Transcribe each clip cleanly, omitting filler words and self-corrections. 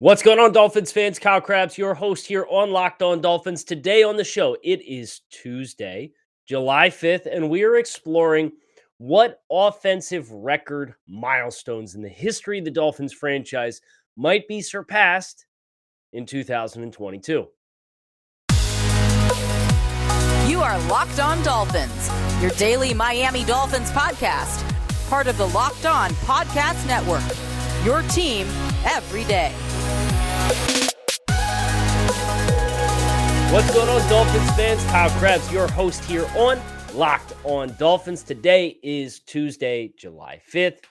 What's going on, Dolphins fans? Kyle Krabs, your host here on Locked On Dolphins. Today on the show, it is Tuesday, July 5th, and we are exploring what offensive record milestones in the history of the Dolphins franchise might be surpassed in 2022. You are Locked On Dolphins, your daily Miami Dolphins podcast, part of the Locked On Podcast Network, your team every day. What's going on, Dolphins fans? Kyle Krabs, your host here on Locked On Dolphins. Today is Tuesday, July 5th,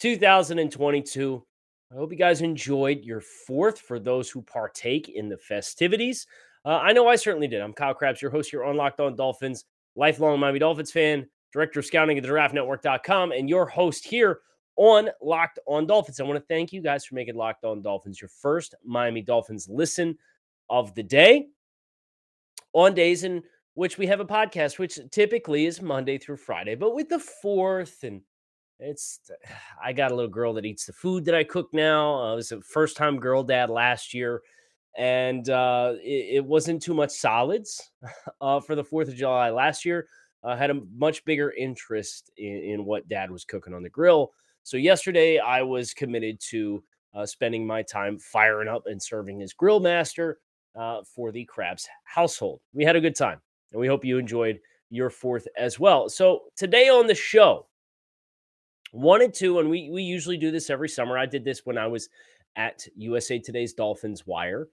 2022. I hope you guys enjoyed your fourth for those who partake in the festivities. I know I certainly did. I'm Kyle Krabs, your host here on Locked On Dolphins, lifelong Miami Dolphins fan, director of scouting at thedraftnetwork.com, and your host here on Locked On Dolphins. I want to thank you guys for making Locked On Dolphins your first Miami Dolphins listen of the day on days in which we have a podcast, which typically is Monday through Friday. But with the fourth, and I got a little girl that eats the food that I cook now. I was a first-time girl dad last year, and it wasn't too much solids for the 4th of July last year. I had a much bigger interest in what dad was cooking on the grill. So yesterday, I was committed to spending my time firing up and serving as grill master for the Krabs household. We had a good time, and we hope you enjoyed your fourth as well. So today on the show, wanted to, and we usually do this every summer. I did this when I was at USA Today's Dolphins Wire,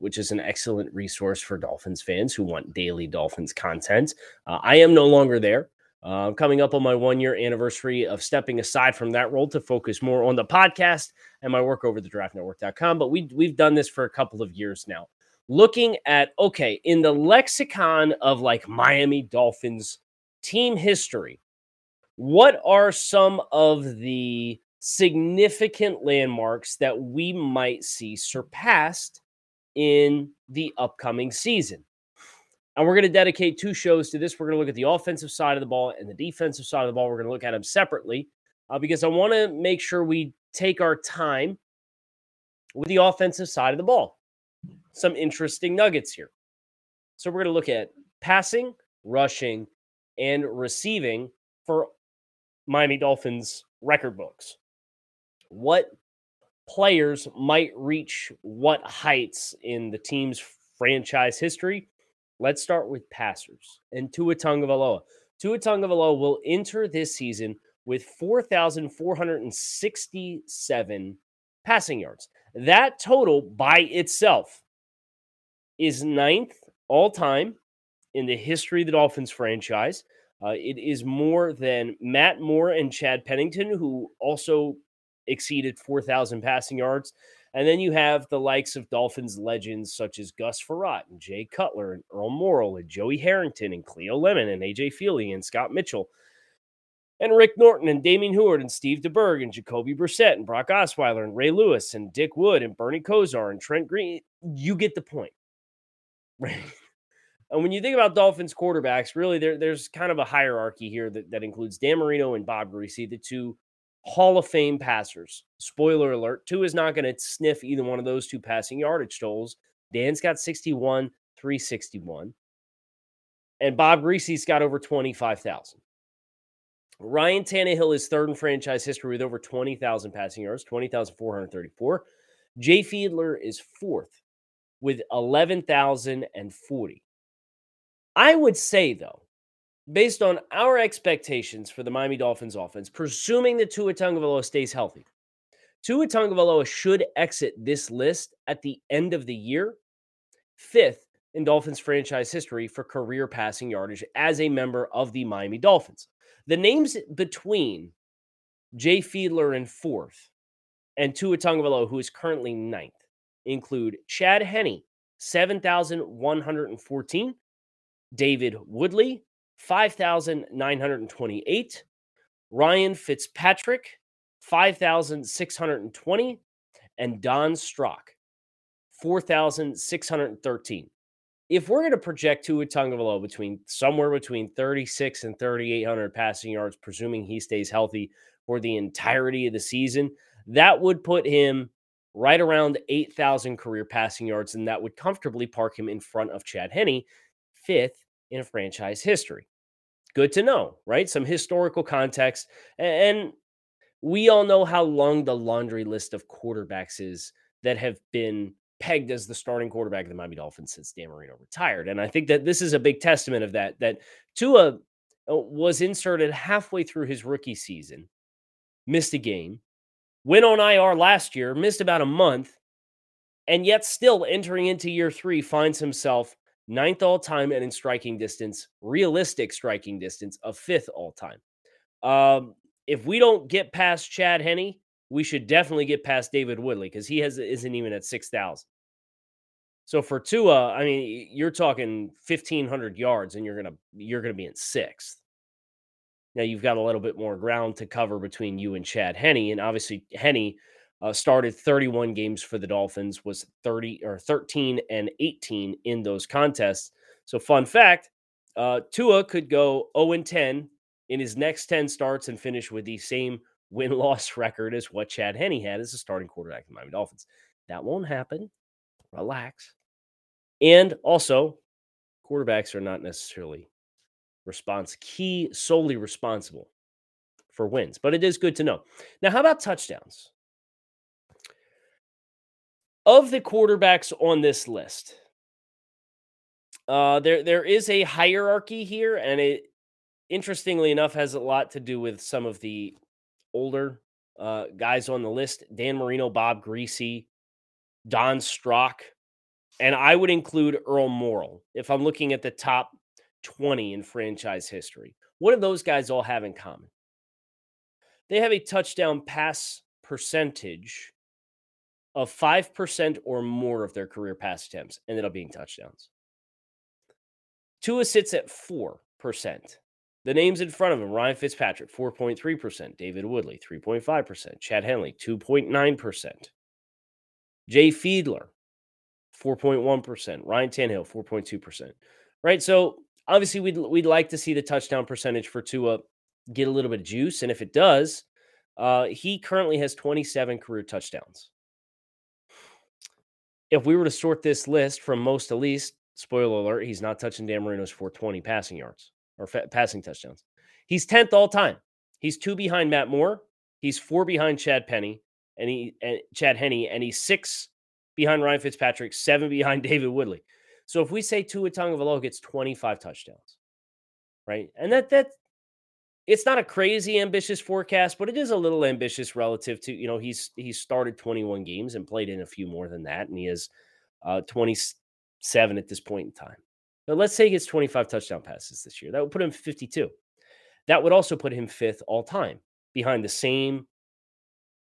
which is an excellent resource for Dolphins fans who want daily Dolphins content. I am no longer there. I'm coming up on my one-year anniversary of stepping aside from that role to focus more on the podcast and my work over at thedraftnetwork.com, but we've done this for a couple of years now. Looking at, okay, in the lexicon of like Miami Dolphins team history, what are some of the significant landmarks that we might see surpassed in the upcoming season? And we're going to dedicate two shows to this. We're going to look at the offensive side of the ball and the defensive side of the ball. We're going to look at them separately because I want to make sure we take our time with the offensive side of the ball. Some interesting nuggets here. So we're going to look at passing, rushing, and receiving for Miami Dolphins record books. What players might reach what heights in the team's franchise history? Let's start with passers and Tua Tagovailoa. Tua Tagovailoa will enter this season with 4,467 passing yards. That total by itself is ninth all-time in the history of the Dolphins franchise. It is more than Nat Moore and Chad Pennington, who also exceeded 4,000 passing yards. And then you have the likes of Dolphins legends such as Gus Frerotte and Jay Cutler and Earl Morrall and Joey Harrington and Cleo Lemon and A.J. Feely and Scott Mitchell and Rick Norton and Damien Heward and Steve DeBerg and Jacoby Brissett and Brock Osweiler and Ray Lewis and Dick Wood and Bernie Kosar and Trent Green. You get the point. Right. And when you think about Dolphins quarterbacks, really there's kind of a hierarchy here that includes Dan Marino and Bob Griese, the two Hall of Fame passers. Spoiler alert, Tua is not going to sniff either one of those two passing yardage totals. Dan's got 61, 361. And Bob Griese's got over 25,000. Ryan Tannehill is third in franchise history with over 20,000 passing yards, 20,434. Jay Fiedler is fourth with 11,040. I would say, though, based on our expectations for the Miami Dolphins offense, presuming that Tua Tagovailoa stays healthy, Tua Tagovailoa should exit this list at the end of the year, fifth in Dolphins franchise history for career passing yardage as a member of the Miami Dolphins. The names between Jay Fiedler and fourth and Tua Tagovailoa, who is currently ninth, include Chad Henne 7,114. David Woodley, 5,928. Ryan Fitzpatrick, 5,620. And Don Strock, 4,613. If we're going to project Tua Tagovailoa somewhere between 36 and 3,800 passing yards, presuming he stays healthy for the entirety of the season, that would put him right around 8,000 career passing yards, and that would comfortably park him in front of Chad Henne, fifth in franchise history. Good to know, right? Some historical context. And we all know how long the laundry list of quarterbacks is that have been pegged as the starting quarterback of the Miami Dolphins since Dan Marino retired. And I think that this is a big testament of that Tua was inserted halfway through his rookie season, missed a game, went on IR last year, missed about a month, and yet still entering into year three finds himself ninth all-time and in striking distance, realistic striking distance of fifth all-time. If we don't get past Chad Henne, we should definitely get past David Woodley because he isn't even at 6,000. So for Tua, I mean, you're talking 1,500 yards, and you're gonna be in sixth. Now you've got a little bit more ground to cover between you and Chad Henne, and obviously Henne started 31 games for the Dolphins, was 13 and 18 in those contests. So fun fact, Tua could go 0-10 in his next 10 starts and finish with the same win-loss record is what Chad Henne had as a starting quarterback of the Miami Dolphins. That won't happen. Relax. And also, quarterbacks are not necessarily solely responsible for wins, but it is good to know. Now, how about touchdowns? Of the quarterbacks on this list, there is a hierarchy here, and it, interestingly enough, has a lot to do with some of the older guys on the list: Dan Marino, Bob Griese, Don Strock, and I would include Earl Morrall if I'm looking at the top 20 in franchise history. What do those guys all have in common? They have a touchdown pass percentage of 5% or more of their career pass attempts ended up being touchdowns. Tua sits at 4%. The names in front of him: Ryan Fitzpatrick, 4.3%. David Woodley, 3.5%. Chad Henne, 2.9%. Jay Fiedler, 4.1%. Ryan Tannehill, 4.2%. Right? So, obviously, we'd like to see the touchdown percentage for Tua get a little bit of juice. And if it does, he currently has 27 career touchdowns. If we were to sort this list from most to least, spoiler alert, he's not touching Dan Marino's 420 passing yards. Or passing touchdowns. He's 10th all time. He's 2 behind Nat Moore. He's 4 behind Chad Henne, and he's 6 behind Ryan Fitzpatrick, 7 behind David Woodley. So if we say Tua Tagovailoa gets 25 touchdowns, right? And that it's not a crazy ambitious forecast, but it is a little ambitious relative to, you know, he's started 21 games and played in a few more than that, and he is 27 at this point in time. Now, let's say he gets 25 touchdown passes this year. That would put him 52. That would also put him fifth all time behind the same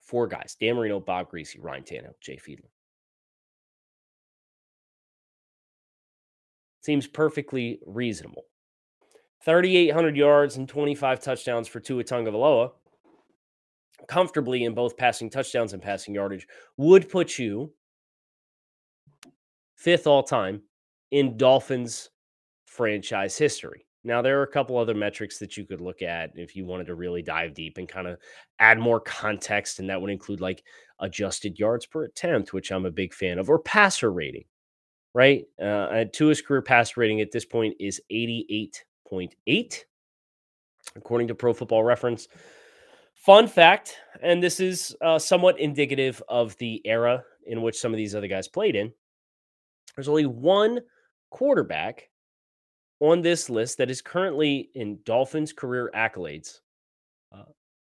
4 guys: Dan Marino, Bob Griese, Ryan Tannehill, Jay Fiedler. Seems perfectly reasonable. 3,800 yards and 25 touchdowns for Tua Tagovailoa, comfortably in both passing touchdowns and passing yardage, would put you fifth all time in Dolphins franchise history. Now, there are a couple other metrics that you could look at if you wanted to really dive deep and kind of add more context, and that would include like adjusted yards per attempt, which I'm a big fan of, or passer rating, right? Tua's career passer rating at this point is 88.8, according to Pro Football Reference. Fun fact, and this is somewhat indicative of the era in which some of these other guys played in, there's only one quarterback on this list that is currently in Dolphins career accolades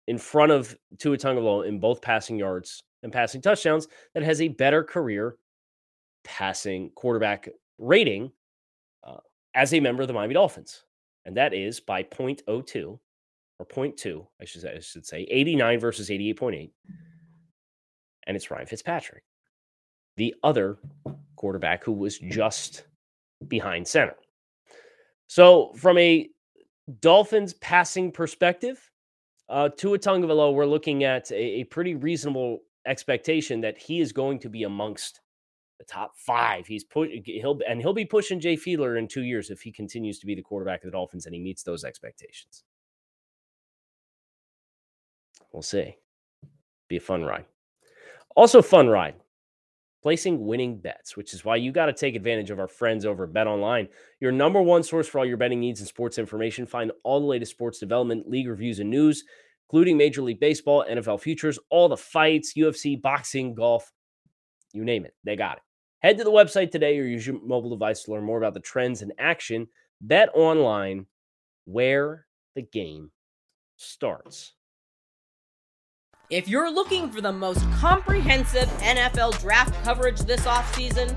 in front of Tua Tagovailoa in both passing yards and passing touchdowns that has a better career passing quarterback rating as a member of the Miami Dolphins. And that is by 0.2, 89 versus 88.8. And it's Ryan Fitzpatrick. the other quarterback who was just behind center. So from a Dolphins passing perspective, Tua Tagovailoa, we're looking at a pretty reasonable expectation that he is going to be amongst the top five. He'll be pushing Jay Fiedler in 2 years if he continues to be the quarterback of the Dolphins and he meets those expectations. We'll see. Be a fun ride. Also fun ride, placing winning bets, which is why you got to take advantage of our friends over at BetOnline, your number one source for all your betting needs and sports information. Find all the latest sports development, league reviews and news, including Major League Baseball, NFL futures, all the fights, UFC, boxing, golf, you name it. They got it. Head to the website today or use your mobile device to learn more about the trends in action. Bet online, where the game starts. If you're looking for the most comprehensive NFL draft coverage this offseason,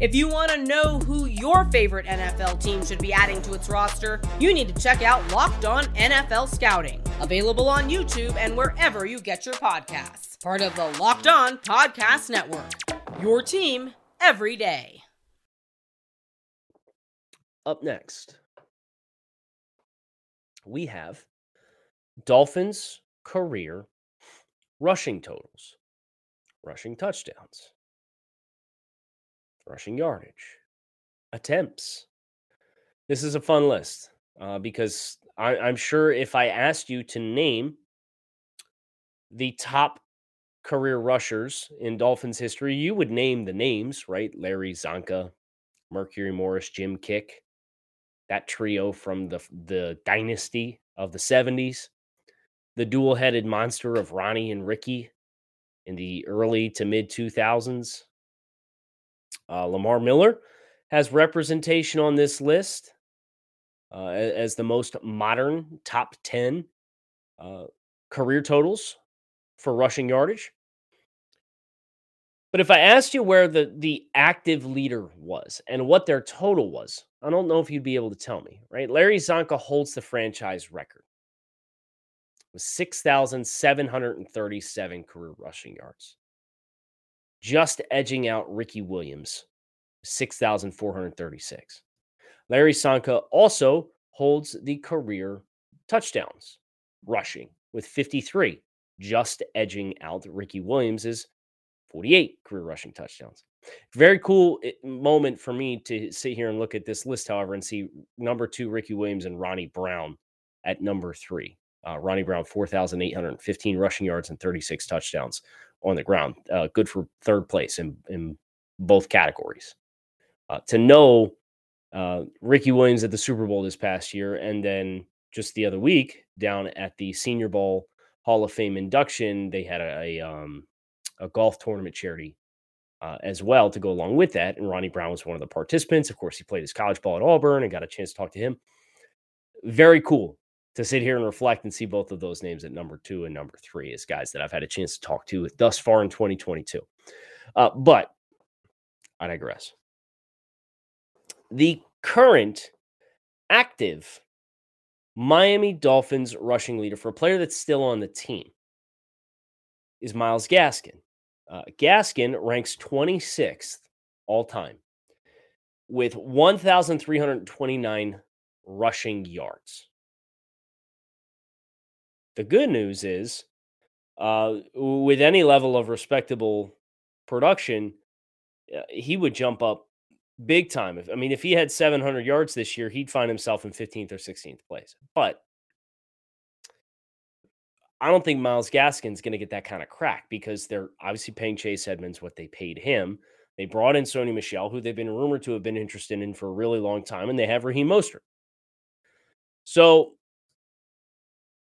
If you want to know who your favorite NFL team should be adding to its roster, you need to check out Locked On NFL Scouting, available on YouTube and wherever you get your podcasts. Part of the Locked On Podcast Network, your team every day. Up next, we have Dolphins career rushing totals, rushing touchdowns, rushing yardage, attempts. This is a fun list because I'm sure if I asked you to name the top career rushers in Dolphins history, you would name the names, right? Larry Csonka, Mercury Morris, Jim Kiick, that trio from the dynasty of the 70s, the dual-headed monster of Ronnie and Ricky in the early to mid-2000s. Lamar Miller has representation on this list as the most modern top 10 career totals for rushing yardage. But if I asked you where the active leader was and what their total was, I don't know if you'd be able to tell me, right? Larry Csonka holds the franchise record with 6,737 career rushing yards, just edging out Ricky Williams, 6,436. Larry Csonka also holds the career touchdowns rushing with 53, just edging out Ricky Williams's 48 career rushing touchdowns. Very cool moment for me to sit here and look at this list, however, and see number two, Ricky Williams, and Ronnie Brown at number three. Ronnie Brown, 4,815 rushing yards and 36 touchdowns on the ground. Good for third place in both categories. To know Ricky Williams at the Super Bowl this past year, and then just the other week down at the Senior Bowl Hall of Fame induction, they had a golf tournament charity as well to go along with that. And Ronnie Brown was one of the participants. Of course, he played his college ball at Auburn and got a chance to talk to him. Very cool to sit here and reflect and see both of those names at number two and number three as guys that I've had a chance to talk to thus far in 2022. But I digress. The current active Miami Dolphins rushing leader for a player that's still on the team is Miles Gaskin. Gaskin ranks 26th all time with 1,329 rushing yards. The good news is, with any level of respectable production, he would jump up big time. If he had 700 yards this year, he'd find himself in 15th or 16th place. But I don't think Myles Gaskin's going to get that kind of crack because they're obviously paying Chase Edmonds what they paid him. They brought in Sony Michel, who they've been rumored to have been interested in for a really long time, and they have Raheem Mostert. So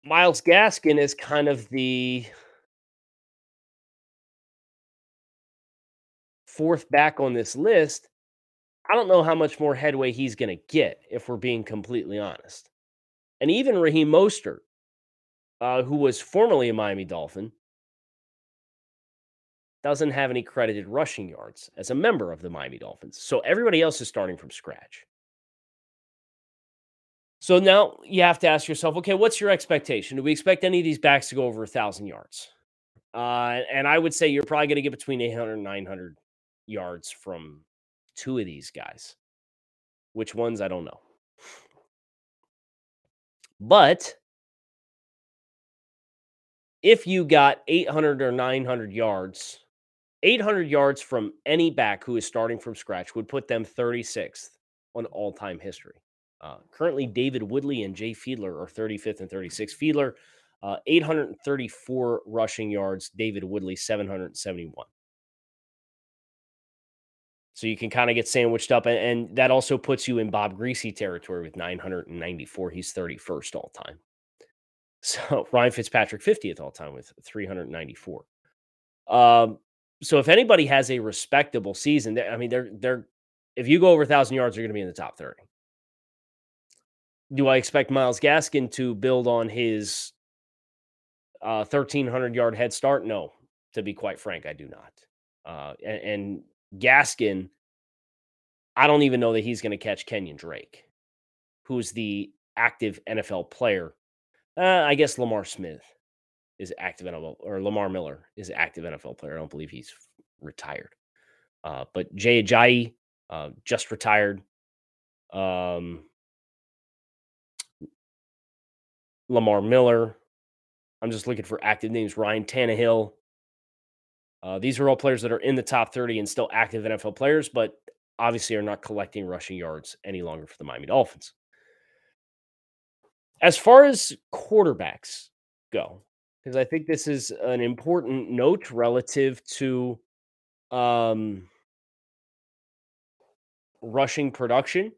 Myles Gaskin is kind of the fourth back on this list. I don't know how much more headway he's going to get, if we're being completely honest. And even Raheem Mostert, who was formerly a Miami Dolphin, doesn't have any credited rushing yards as a member of the Miami Dolphins. So everybody else is starting from scratch. So now you have to ask yourself, okay, what's your expectation? Do we expect any of these backs to go over 1,000 yards? And I would say you're probably going to get between 800 and 900 yards from two of these guys. Which ones, I don't know. But if you got 800 or 900 yards, 800 yards from any back who is starting from scratch would put them 36th on all-time history. Currently, David Woodley and Jay Fiedler are 35th and 36th. Fiedler, 834 rushing yards. David Woodley, 771. So you can kind of get sandwiched up, and that also puts you in Bob Griese territory with 994. He's 31st all time. So Ryan Fitzpatrick, 50th all time with 394. So if anybody has a respectable season, I mean, they're if you go over 1,000 yards, you're going to be in the top 30. Do I expect Miles Gaskin to build on his 1,300-yard head start? No, to be quite frank, I do not. And Gaskin, I don't even know that he's going to catch Kenyon Drake, who's the active NFL player. I guess Lamar Miller is active NFL player. I don't believe he's retired. But Jay Ajayi, just retired. Lamar Miller. I'm just looking for active names. Ryan Tannehill. These are all players that are in the top 30 and still active NFL players, but obviously are not collecting rushing yards any longer for the Miami Dolphins. As far as quarterbacks go, because I think this is an important note relative to rushing production.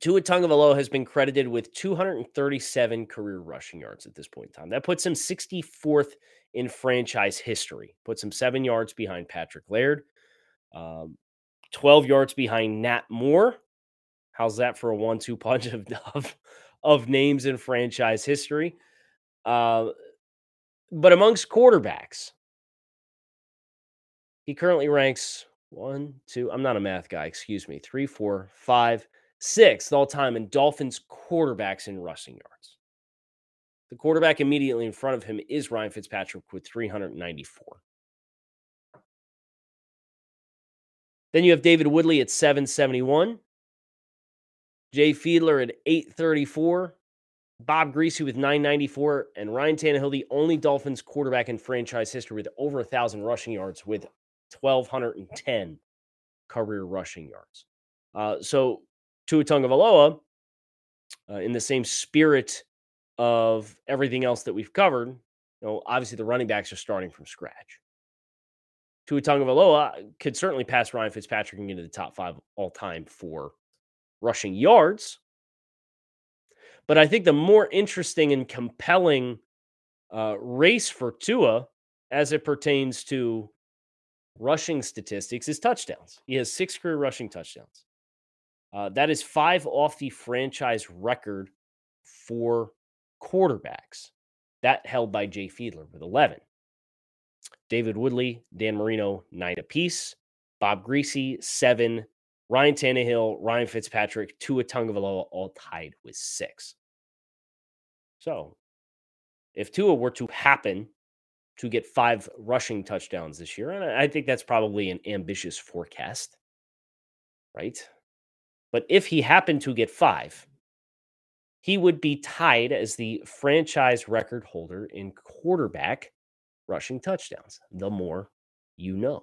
Tua Tagovailoa has been credited with 237 career rushing yards at this point in time. That puts him 64th in franchise history. Puts him 7 yards behind Patrick Laird, 12 yards behind Nat Moore. How's that for a 1-2 punch of names in franchise history? But amongst quarterbacks, he currently ranks 1, 2. I'm not a math guy. Excuse me. 3, 4, 5. 6th all-time in Dolphins quarterbacks in rushing yards. The quarterback immediately in front of him is Ryan Fitzpatrick with 394. Then you have David Woodley at 771. Jay Fiedler at 834. Bob Griese with 994. And Ryan Tannehill, the only Dolphins quarterback in franchise history with over 1,000 rushing yards with 1,210 career rushing yards. So Tua Tagovailoa, in the same spirit of everything else that we've covered, obviously the running backs are starting from scratch. Tua Tagovailoa could certainly pass Ryan Fitzpatrick and get into the top 5 all time for rushing yards. But I think the more interesting and compelling race for Tua as it pertains to rushing statistics is touchdowns. He has 6 career rushing touchdowns. That is 5 off the franchise record for quarterbacks. That held by Jay Fiedler with 11. David Woodley, Dan Marino, 9 apiece. Bob Griese, 7. Ryan Tannehill, Ryan Fitzpatrick, Tua Tagovailoa, all tied with 6. So if Tua were to happen to get 5 rushing touchdowns this year, and I think that's probably an ambitious forecast, right? But if he happened to get 5, he would be tied as the franchise record holder in quarterback rushing touchdowns. The more you know.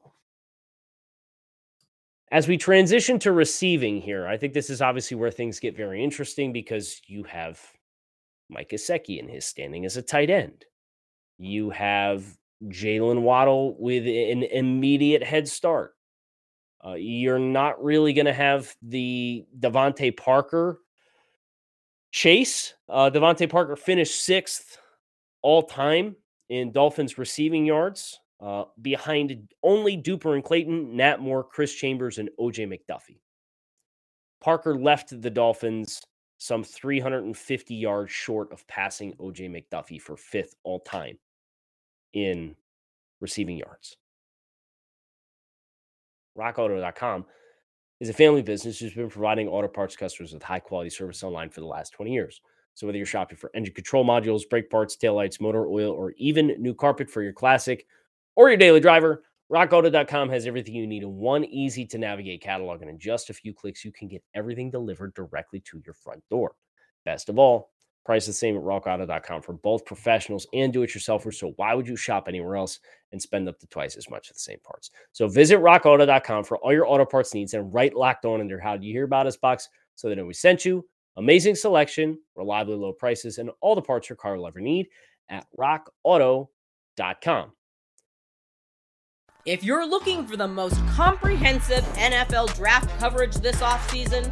As we transition to receiving here, I think this is obviously where things get very interesting because you have Mike Gesicki in his standing as a tight end. You have Jaylen Waddle with an immediate head start. You're not really going to have the Devontae Parker chase. Devontae Parker finished 6th all time in Dolphins receiving yards, behind only Duper and Clayton, Nat Moore, Chris Chambers, and O.J. McDuffie. Parker left the Dolphins some 350 yards short of passing O.J. McDuffie for 5th all time in receiving yards. RockAuto.com is a family business who's been providing auto parts customers with high-quality service online for the last 20 years. So whether you're shopping for engine control modules, brake parts, taillights, motor oil, or even new carpet for your classic or your daily driver, RockAuto.com has everything you need in one easy-to-navigate catalog, and in just a few clicks, you can get everything delivered directly to your front door. Best of all, price the same at RockAuto.com for both professionals and do-it-yourselfers, so why would you shop anywhere else and spend up to twice as much for the same parts? So visit RockAuto.com for all your auto parts needs and write Locked On in their How Do You Hear About Us box so they know we sent you. Amazing selection, reliably low prices, and all the parts your car will ever need at RockAuto.com. If you're looking for the most comprehensive NFL draft coverage this offseason,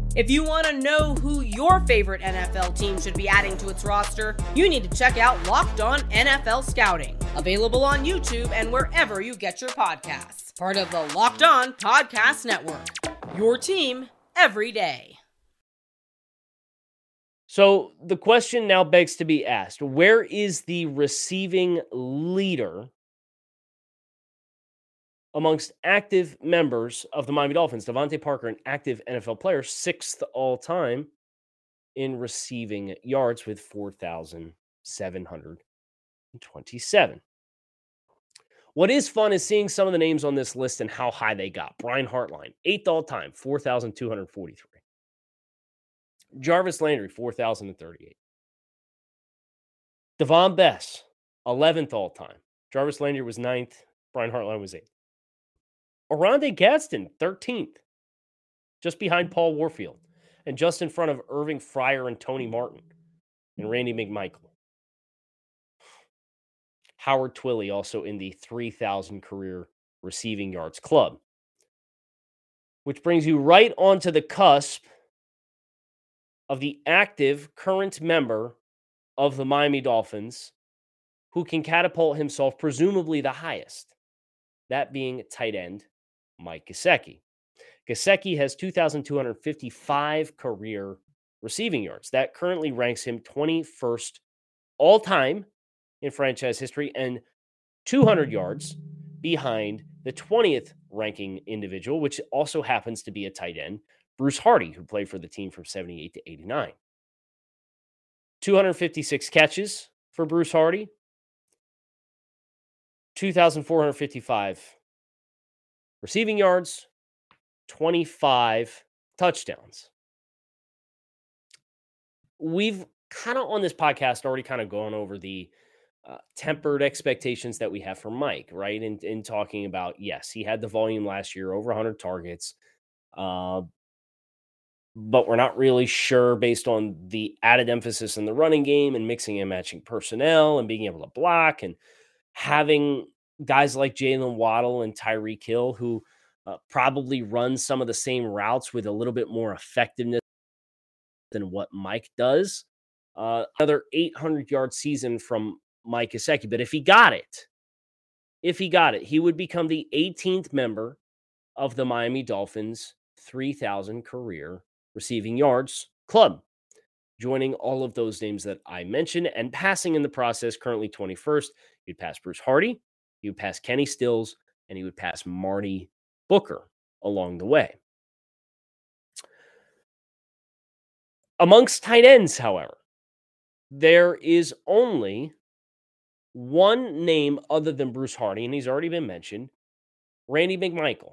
If you want to know who your favorite NFL team should be adding to its roster, you need to check out Locked On NFL Scouting, available on YouTube and wherever you get your podcasts. Part of the Locked On Podcast Network, your team every day. So the question now begs to be asked, where is the receiving leader amongst active members of the Miami Dolphins? Devontae Parker, an active NFL player, sixth all-time in receiving yards with 4,727. What is fun is seeing some of the names on this list and how high they got. Brian Hartline, eighth all-time, 4,243. Jarvis Landry, 4,038. Devon Bess, 11th all-time. Jarvis Landry was 9th. Brian Hartline was 8th. Orande Gadsden, 13th, just behind Paul Warfield, and just in front of Irving Fryer and Tony Martin and Randy McMichael. Howard Twilley also in the 3,000 career receiving yards club, which brings you right onto the cusp of the active current member of the Miami Dolphins who can catapult himself presumably the highest, that being tight end Mike Gesicki. Gesicki has 2,255 career receiving yards. That currently ranks him 21st all-time in franchise history and 200 yards behind the 20th ranking individual, which also happens to be a tight end, Bruce Hardy, who played for the team from 78 to 89. 256 catches for Bruce Hardy, 2,455 receiving yards, 25 touchdowns. We've kind of on this podcast already kind of gone over the tempered expectations that we have for Mike, right? In talking about, yes, he had the volume last year, over 100 targets, but we're not really sure based on the added emphasis in the running game and mixing and matching personnel and being able to block and having guys like Jaylen Waddle and Tyreek Hill who probably run some of the same routes with a little bit more effectiveness than what Mike does. Another 800-yard season from Mike Gesicki. But if he got it, he would become the 18th member of the Miami Dolphins 3,000 career receiving yards club, joining all of those names that I mentioned and passing in the process, currently 21st. You'd pass Bruce Hardy, you'd pass Kenny Stills, and he would pass Marty Booker along the way. Amongst tight ends, however, there is only one name other than Bruce Hardy, and he's already been mentioned, Randy McMichael.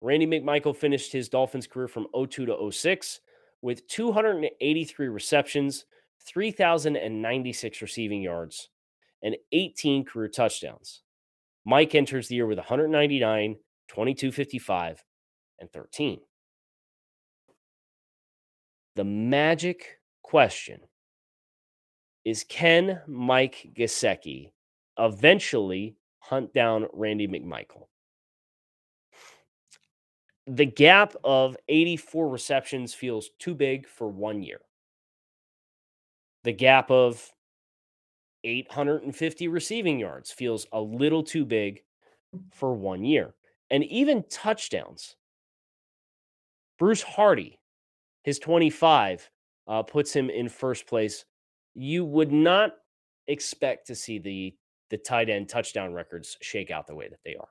Randy McMichael finished his Dolphins career from 2002 to 2006 with 283 receptions, 3,096 receiving yards, and 18 career touchdowns. Mike enters the year with 199, 2255, and 13. The magic question is, can Mike Gesicki eventually hunt down Randy McMichael? The gap of 84 receptions feels too big for 1 year. The gap of 850 receiving yards feels a little too big for 1 year. And even touchdowns. Bruce Hardy, his 25, puts him in first place. You would not expect to see the tight end touchdown records shake out the way that they are,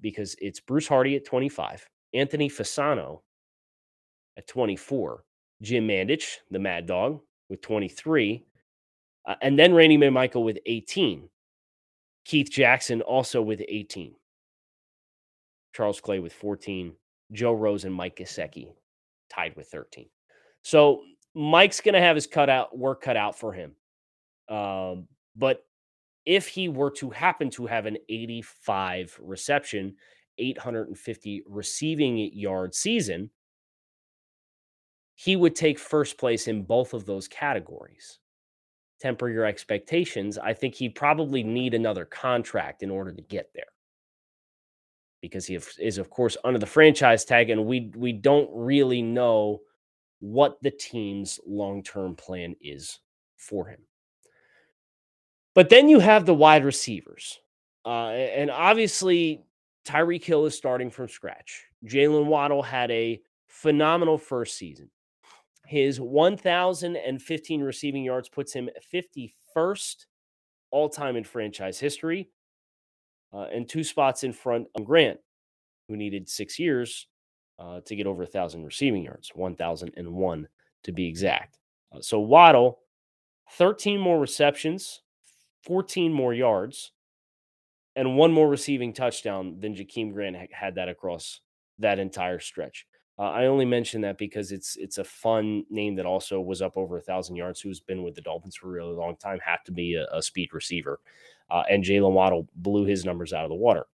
because it's Bruce Hardy at 25, Anthony Fasano at 24, Jim Mandich, the Mad Dog, with 23, and then Randy McMichael with 18, Keith Jackson also with 18, Charles Clay with 14, Joe Rose and Mike Gesicki tied with 13. So Mike's going to have his work cut out for him. But if he were to happen to have an 85 reception, 850 receiving yard season, he would take first place in both of those categories. Temper your expectations. I think he'd probably need another contract in order to get there, because he is, of course, under the franchise tag, and we don't really know what the team's long-term plan is for him. But then you have the wide receivers. And obviously, Tyreek Hill is starting from scratch. Jaylen Waddle had a phenomenal first season. His 1,015 receiving yards puts him 51st all-time in franchise history, and two spots in front of Grant, who needed 6 years to get over 1,000 receiving yards, 1,001 to be exact. So Waddle, 13 more receptions, 14 more yards, and one more receiving touchdown than Jakeem Grant had that across that entire stretch. I only mention that because it's a fun name that also was up over 1,000 yards, who's been with the Dolphins for a really long time, had to be a speed receiver. And Jaylen Waddle blew his numbers out of the water.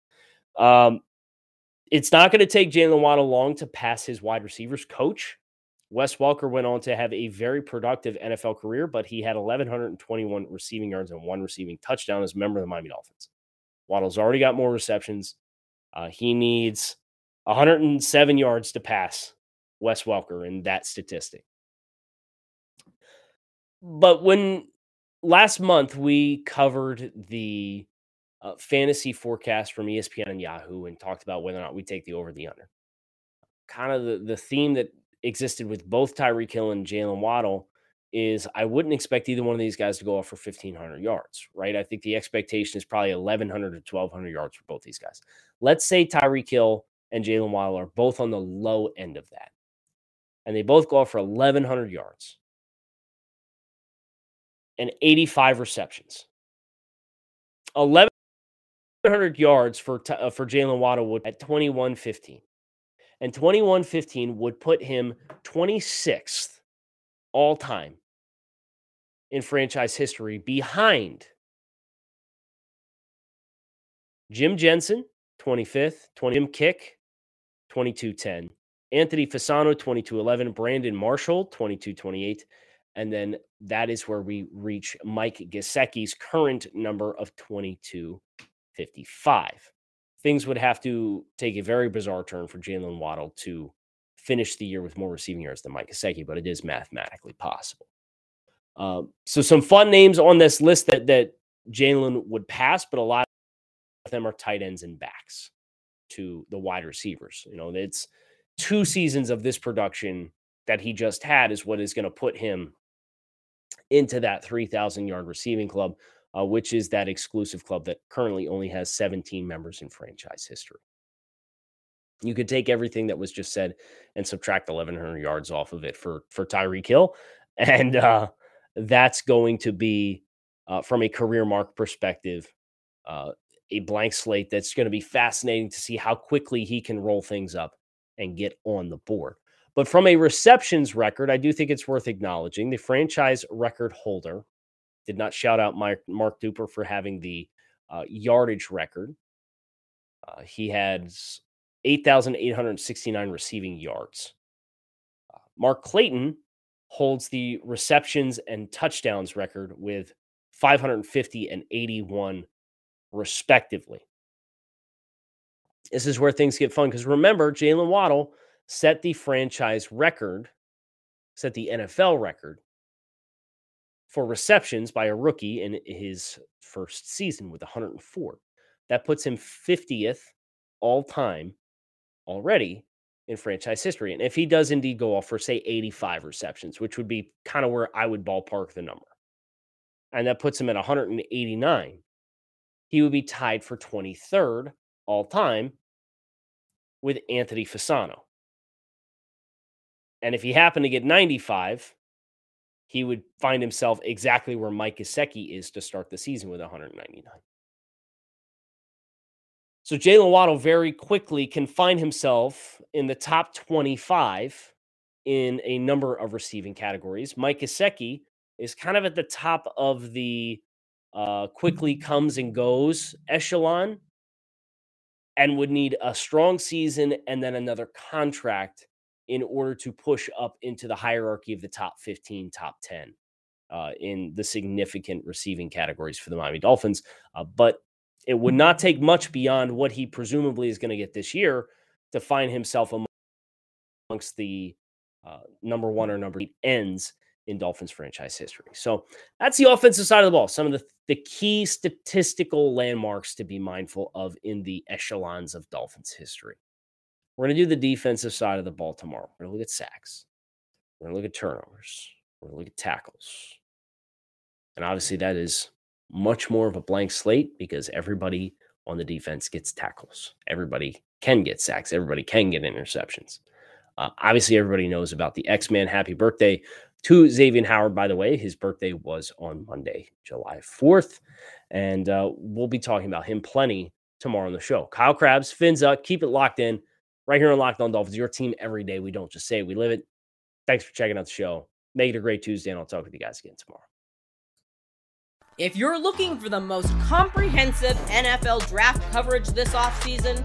It's not going to take Jaylen Waddle long to pass his wide receivers coach. Wes Welker went on to have a very productive NFL career, but he had 1,121 receiving yards and one receiving touchdown as a member of the Miami Dolphins. Waddle's already got more receptions. He needs 107 yards to pass Wes Welker in that statistic. But when last month we covered the fantasy forecast from ESPN and Yahoo and talked about whether or not we take the over, the under, kind of the theme that existed with both Tyreek Hill and Jaylen Waddle is I wouldn't expect either one of these guys to go off for 1,500 yards, right? I think the expectation is probably 1,100 to 1,200 yards for both these guys. Let's say Tyreek Hill and Jaylen Waddle are both on the low end of that, and they both go off for 1,100 yards and 85 receptions. 1,100 yards for Jaylen Waddle would at 21-15. And 21-15 would put him 26th all-time in franchise history, behind Jim Jensen, 25th, Jim Kiick, 22-10, Anthony Fasano, 22-11, Brandon Marshall, 22-28, and then that is where we reach Mike Gesicki's current number of 22-55. Things would have to take a very bizarre turn for Jaylen Waddle to finish the year with more receiving yards than Mike Gesicki, but it is mathematically possible. So some fun names on this list that Jaylen would pass, but a lot of them are tight ends and backs to the wide receivers. You know, it's two seasons of this production that he just had is what is going to put him into that 3,000-yard receiving club, which is that exclusive club that currently only has 17 members in franchise history. You could take everything that was just said and subtract 1,100 yards off of it for Tyreek Hill, and that's going to be, from a career mark perspective, a blank slate that's going to be fascinating to see how quickly he can roll things up and get on the board. But from a receptions record, I do think it's worth acknowledging. The franchise record holder did not shout out Mark Duper for having the yardage record. He had 8,869 receiving yards. Mark Clayton holds the receptions and touchdowns record with 550 and 81 respectively. This is where things get fun, because remember, Jaylen Waddle set the NFL record for receptions by a rookie in his first season with 104. That puts him 50th all time already in franchise history. And if he does indeed go off for, say, 85 receptions, which would be kind of where I would ballpark the number, and that puts him at 189, he would be tied for 23rd all time with Anthony Fasano. And if he happened to get 95, he would find himself exactly where Mike Gesicki is to start the season with 199. So Jaylen Waddle very quickly can find himself in the top 25 in a number of receiving categories. Mike Gesicki is kind of at the top of the quickly comes and goes echelon, and would need a strong season and then another contract in order to push up into the hierarchy of the top 15, top 10 in the significant receiving categories for the Miami Dolphins. But it would not take much beyond what he presumably is going to get this year to find himself amongst the number one or number eight ends in Dolphins franchise history. So that's the offensive side of the ball. Some of the key statistical landmarks to be mindful of in the echelons of Dolphins history. We're going to do the defensive side of the ball tomorrow. We're going to look at sacks. We're going to look at turnovers. We're going to look at tackles. And obviously that is much more of a blank slate because everybody on the defense gets tackles. Everybody can get sacks. Everybody can get interceptions. Obviously everybody knows about the X-Man. Happy birthday to Xavier Howard, by the way. His birthday was on Monday, July 4th. And we'll be talking about him plenty tomorrow on the show. Kyle Krabs, Fins Up, keep it locked in right here on Locked On Dolphins, your team every day. We don't just say it, we live it. Thanks for checking out the show. Make it a great Tuesday, and I'll talk with you guys again tomorrow. If you're looking for the most comprehensive NFL draft coverage this offseason,